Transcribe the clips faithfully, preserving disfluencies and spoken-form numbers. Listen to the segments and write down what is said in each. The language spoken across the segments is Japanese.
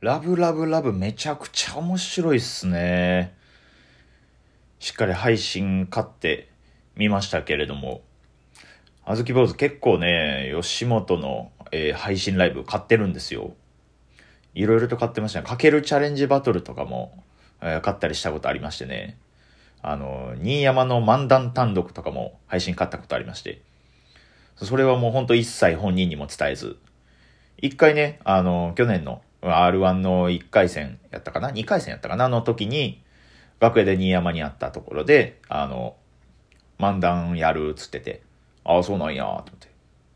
ラブラブラブめちゃくちゃ面白いっすね。しっかり配信買ってみましたけれども、あずき坊主結構ね吉本の、えー、配信ライブ買ってるんですよ。いろいろと買ってましたね。かけるチャレンジバトルとかも、えー、買ったりしたことありましてね、あの新山の漫談単独とかも配信買ったことありまして、それはもうほんと一切本人にも伝えず、一回ねあの去年の アールワン のいっかい戦やったかなにかい戦やったかなの時に楽屋で新山に会ったところであの漫談やるっつってて、ああそうなんやと思って、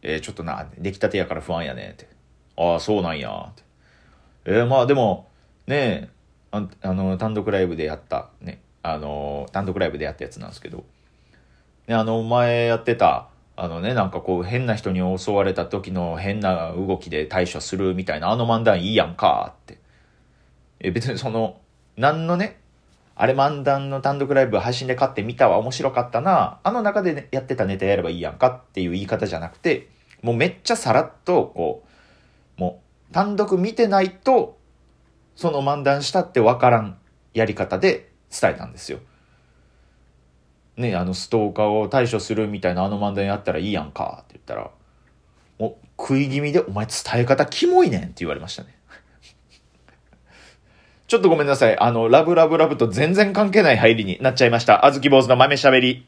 えー、ちょっとな出来たてやから不安やねって、ああそうなんやって、えー、まあでもねえ あ, あの単独ライブでやったねあの単独ライブでやったやつなんですけど、ね、あの前やってたあのねなんかこう変な人に襲われた時の変な動きで対処するみたいなあの漫談いいやんかって、え別にその何のねあれ漫談の単独ライブ配信で買ってみたわ面白かったなあの中で、ね、やってたネタやればいいやんかっていう言い方じゃなくて、もうめっちゃさらっとこうもう単独見てないとその漫談したって分からんやり方で伝えたんですよ。ね、あのストーカーを対処するみたいなあの漫談やったらいいやんかって言ったら、もう食い気味でお前伝え方キモいねんって言われましたね。ちょっとごめんなさい、あのラブラブラブと全然関係ない入りになっちゃいました。あずき坊主の豆しゃべり、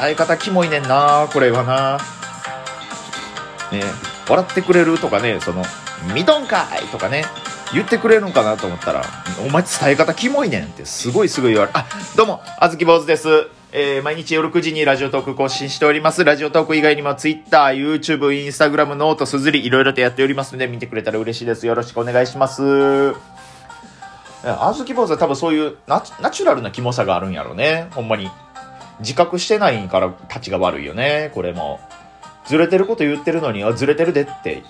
伝え方キモいねんなこれはな、ね、笑ってくれるとかね、その見とんかいとかね言ってくれるのかなと思ったら、お前伝え方キモいねんってすごいすごい言われ、あ、どうもあずき坊主です、えー、毎日夜くじにラジオトーク更新しております。ラジオトーク以外にも Twitter、YouTube、Instagram、ノート、すずりいろいろとやっておりますので、見てくれたら嬉しいです。よろしくお願いします。あずき坊主は多分そういう ナ, ナチュラルなキモさがあるんやろね。ほんまに自覚してないからたちが悪いよね。これもずれてること言ってるのに、あ、ずれてるでって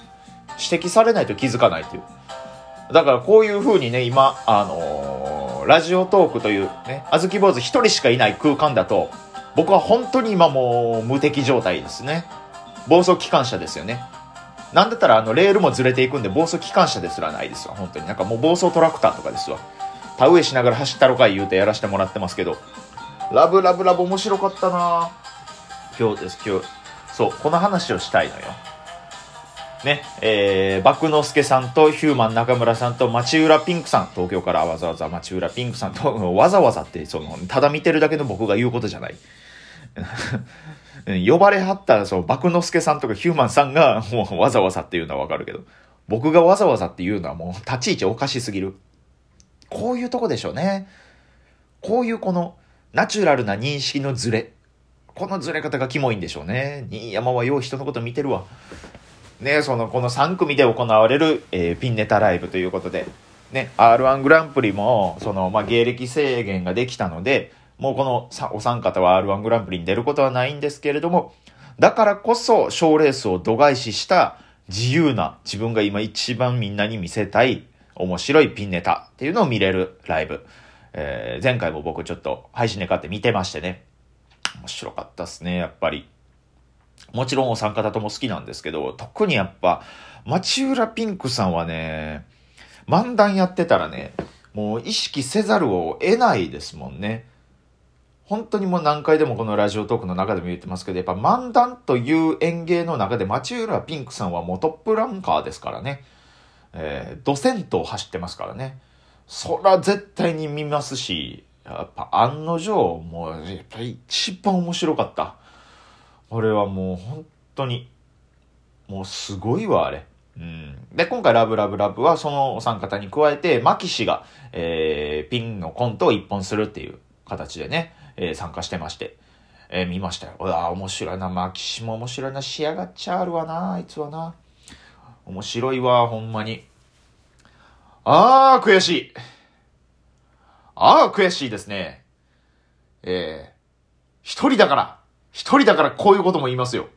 指摘されないと気づかないという。だからこういう風にね、今、あのー、ラジオトークというね、あずき坊主一人しかいない空間だと、僕は本当に今もう無敵状態ですね。暴走機関車ですよね。なんだったらあのレールもずれていくんで、暴走機関車ですらないですわ。本当になんかもう暴走トラクターとかですわ。田植えしながら走ったろかい言うてやらせてもらってますけど、ラブラブラブ面白かったな。今日です、今日。そう、この話をしたいのよ。ね、えー、バクノスケさんとヒューマン中村さんと町浦ピンクさん、東京からわざわざ町浦ピンクさんとわざわざって、そのただ見てるだけの僕が言うことじゃない呼ばれはったそのバクノスケさんとかヒューマンさんがもうわざわざっていうのはわかるけど、僕がわざわざっていうのはもう立ち位置おかしすぎる。こういうとこでしょうね。こういうこのナチュラルな認識のズレ、このズレ方がキモいんでしょうね。新山はよう人のこと見てるわね。そのこのさん組で行われる、えー、ピンネタライブということで、ね、アールワン グランプリもその、まあ、芸歴制限ができたので、もうこのお三方は アールワン グランプリに出ることはないんですけれども、だからこそ賞レースを度外視した自由な、自分が今一番みんなに見せたい面白いピンネタっていうのを見れるライブ、えー、前回も僕ちょっと配信で買って見てましてね、面白かったっすね。やっぱりもちろんお三方とも好きなんですけど、特にやっぱ町浦ピンクさんはね、漫談やってたらね、もう意識せざるを得ないですもんね。本当にもう何回でもこのラジオトークの中でも言ってますけど、やっぱ漫談という演芸の中で町浦ピンクさんはもうトップランカーですからね、えー、ドセントを走ってますからね。そら絶対に見ますし、やっぱ案の定もうやっぱり一番面白かった。これはもう本当にもうすごいわあれ、うん、で今回ラブラブラブはそのお三方に加えて牧氏が、えー、ピンのコントを一本するっていう形でね、えー、参加してまして、えー、見ましたよ。うわ面白いな、牧氏も面白いな、仕上がっちゃあるわな、あいつはな、面白いわほんまに。あー悔しい、あー悔しいですね。えー、一人だから一人だからこういうことも言いますよ。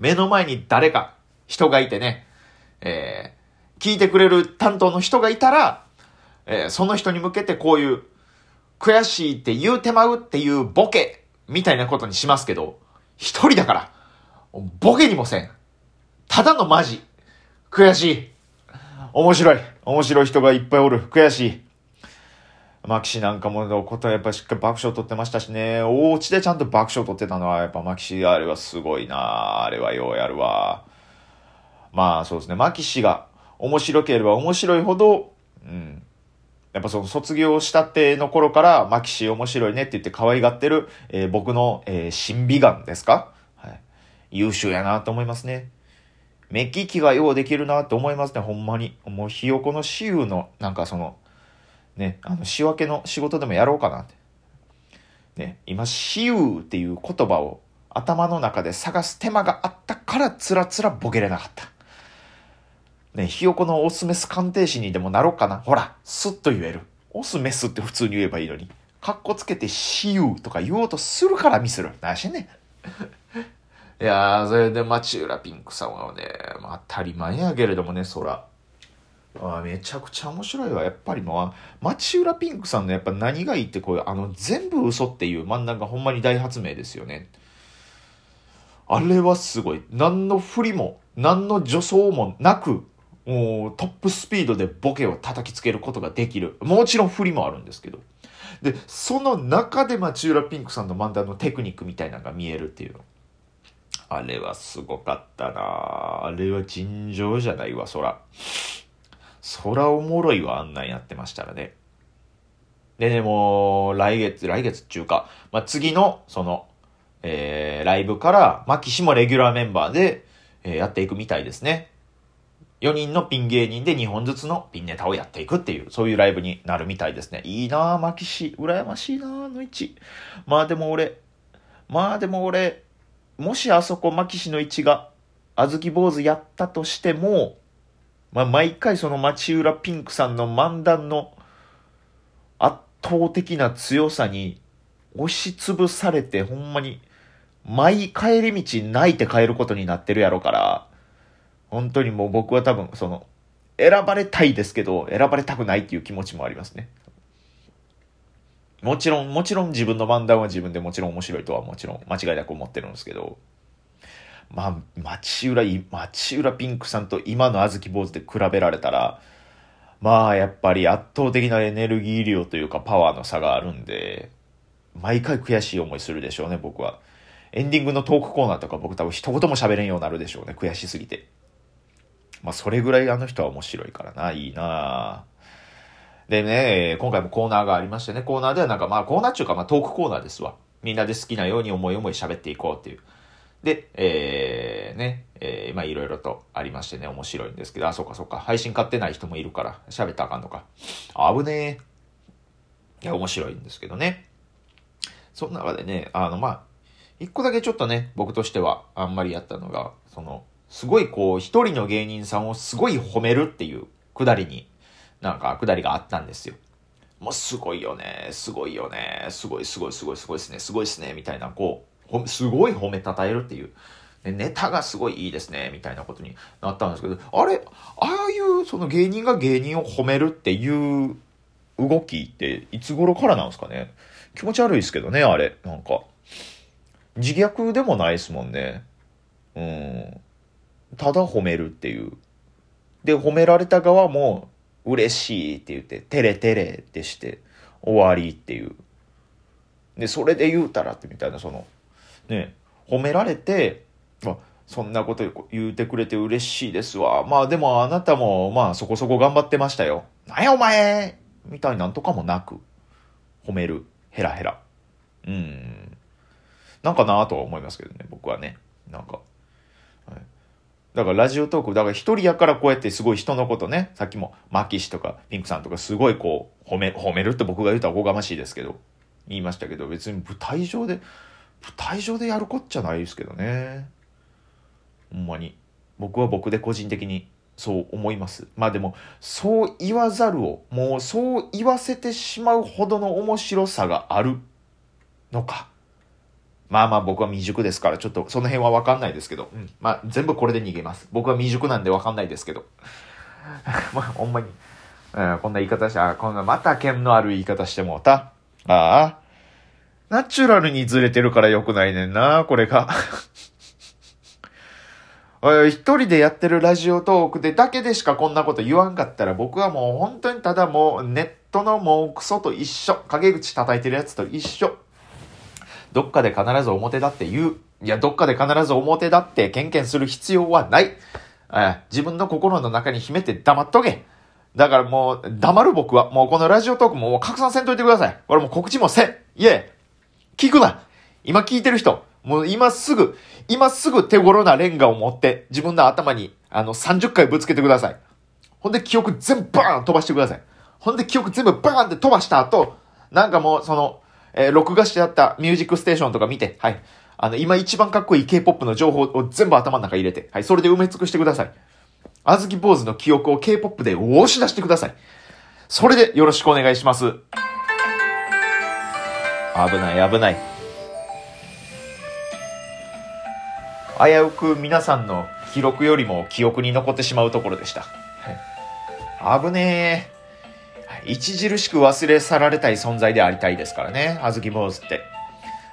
目の前に誰か人がいてね、えー、聞いてくれる担当の人がいたら、えー、その人に向けてこういう悔しいって言うてまうっていうボケみたいなことにしますけど、一人だからボケにもせん、ただのマジ。悔しい。面白い。面白い人がいっぱいおる。悔しい。マキシなんかもおことはやっぱしっかり爆笑取ってましたしね。お家でちゃんと爆笑取ってたのはやっぱマキシ、あれはすごいな。あれはようやるわ。まあそうですね。マキシが面白ければ面白いほど、うん。やっぱその卒業したての頃からマキシ面白いねって言って可愛がってる、えー、僕の、えー、審美眼ですか、はい、優秀やなと思いますね。目利きがようできるなと思いますね。ほんまにもうひよこの私有のなんかそのね、あの仕分けの仕事でもやろうかなって、ね、今私有っていう言葉を頭の中で探す手間があったからつらつらボケれなかったね、ひよこのオスメス鑑定士にでもなろうかな。ほら、スッと言える。オスメスって普通に言えばいいのに、カッコつけて私有とか言おうとするからミスる。なしね。いやー、それで町浦ピンクさんはね、まあ、当たり前やけれどもね、そら。あ、めちゃくちゃ面白いわ。やっぱりもう、町浦ピンクさんのやっぱ何がいいって、こういう、あの、全部嘘っていう漫画がほんまに大発明ですよね。あれはすごい。何の振りも、何の助走もなく、もうトップスピードでボケを叩きつけることができる。もちろん振りもあるんですけど、でその中で町浦ピンクさんの漫談のテクニックみたいなのが見えるっていうの、あれはすごかったな。あれは尋常じゃないわ。そらそらおもろいわ、あんなんやってましたらね。でね、もう来月来月っていうか、まあ、次のその、えー、ライブからマキシもレギュラーメンバーで、えー、やっていくみたいですね。よにんのピン芸人でにほんずつのピンネタをやっていくっていう、そういうライブになるみたいですね。いいなぁ、マキシ。羨ましいなぁ、のいち。まあでも俺、まあでも俺、もしあそこマキシのいちが、あずき坊主やったとしても、まあ毎回その町浦ピンクさんの漫談の圧倒的な強さに押しつぶされて、ほんまに、毎帰り道泣いて帰ることになってるやろから、本当にもう僕は多分その選ばれたいですけど選ばれたくないっていう気持ちもありますね。もちろんもちろん自分の漫談は自分でもちろん面白いとはもちろん間違いなく思ってるんですけど、まあ町浦町浦ピンクさんと今のあずき坊主で比べられたら、まあやっぱり圧倒的なエネルギー量というかパワーの差があるんで、毎回悔しい思いするでしょうね。僕はエンディングのトークコーナーとか僕多分一言も喋れんようになるでしょうね、悔しすぎて。まあそれぐらいあの人は面白いからな、いいな。でね、今回もコーナーがありましてね、コーナーではなんかまあコーナーっていうかまあトークコーナーですわ。みんなで好きなように思い思い喋っていこうっていう。で、えー、ね、えー、まあいろいろとありましてね、面白いんですけど、あ、そうかそうか、配信買ってない人もいるから喋ったらあかんのか。危ねえ。いや、面白いんですけどね。その中でね、あのまあ、一個だけちょっとね、僕としてはあんまりやったのが、その、すごいこう一人の芸人さんをすごい褒めるっていうくだりになんかくだりがあったんですよ。もうすごいよね、すごいよね、すごいすごいすごいすごいですね、すごいですねみたいな、こうすごい褒めたたえるっていう、ね、ネタがすごいいいですねみたいなことになったんですけど、あれああいうその芸人が芸人を褒めるっていう動きっていつ頃からなんですかね。気持ち悪いですけどね、あれなんか自虐でもないですもんね。うん、ただ褒めるっていう。で、褒められた側も嬉しいって言って、テレテレってして終わりっていう。で、それで言うたらってみたいな、その、ね、褒められて、ま、そんなこと言うてくれて嬉しいですわ。まあでもあなたもまあそこそこ頑張ってましたよ。なんやお前みたいなんとかもなく、褒める。ヘラヘラ。うん。なんかなぁとは思いますけどね、僕はね。なんか。はいだからラジオトーク、だから一人やからこうやってすごい人のことね、さっきもマキシとかピンクさんとかすごいこう褒め、褒めるって僕が言うとはおこがましいですけど、言いましたけど、別に舞台上で、舞台上でやるこっちゃないですけどね。ほんまに。僕は僕で個人的にそう思います。まあでも、そう言わざるを、もうそう言わせてしまうほどの面白さがあるのか。まあまあ僕は未熟ですからちょっとその辺は分かんないですけど、うん、まあ全部これで逃げます。僕は未熟なんで分かんないですけど。まあほんまに、うん、こんな言い方して、あ、こんなまた剣のある言い方してもうた。ああ、ナチュラルにずれてるから良くないねんな、これが。一人でやってるラジオトークでだけでしかこんなこと言わんかったら、僕はもう本当にただもうネットのもうクソと一緒、陰口叩いてるやつと一緒。どっかで必ず表だって言う。いや、どっかで必ず表だってケンケンする必要はない。自分の心の中に秘めて黙っとけ。だからもう黙る僕は。もうこのラジオトークも拡散せんといてください。俺もう告知もせん。いえ、聞くな。今聞いてる人。もう今すぐ、今すぐ手頃なレンガを持って自分の頭にあのさんじゅっかいぶつけてください。ほんで記憶全部バーン飛ばしてください。ほんで記憶全部バーンって飛ばした後、なんかもうその、えー、録画してあったミュージックステーションとか見て、はい。あの今一番かっこいい K-ポップ の情報を全部頭の中に入れて、はい。それで埋め尽くしてください。あずき坊主の記憶を K-ポップ で押し出してください。それでよろしくお願いします。危ない危ない。危うく皆さんの記録よりも記憶に残ってしまうところでした。はい、危ねえ。著しく忘れ去られたい存在でありたいですからね、あずき坊主って。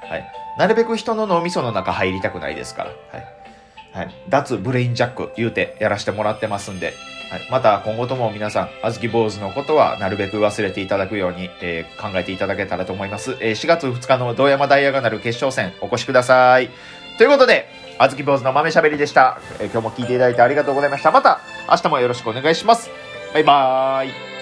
はい、なるべく人の脳みその中入りたくないですから。はいはい、脱ブレインジャック言うてやらせてもらってますんで、はい、また今後とも皆さん、あずき坊主のことはなるべく忘れていただくように、えー、考えていただけたらと思います。えー、しがつふつかの堂山ダイアゴナル決勝戦お越しください。ということで、あずき坊主の豆しゃべりでした。えー、今日も聞いていただいてありがとうございました。また明日もよろしくお願いします。バイバーイ。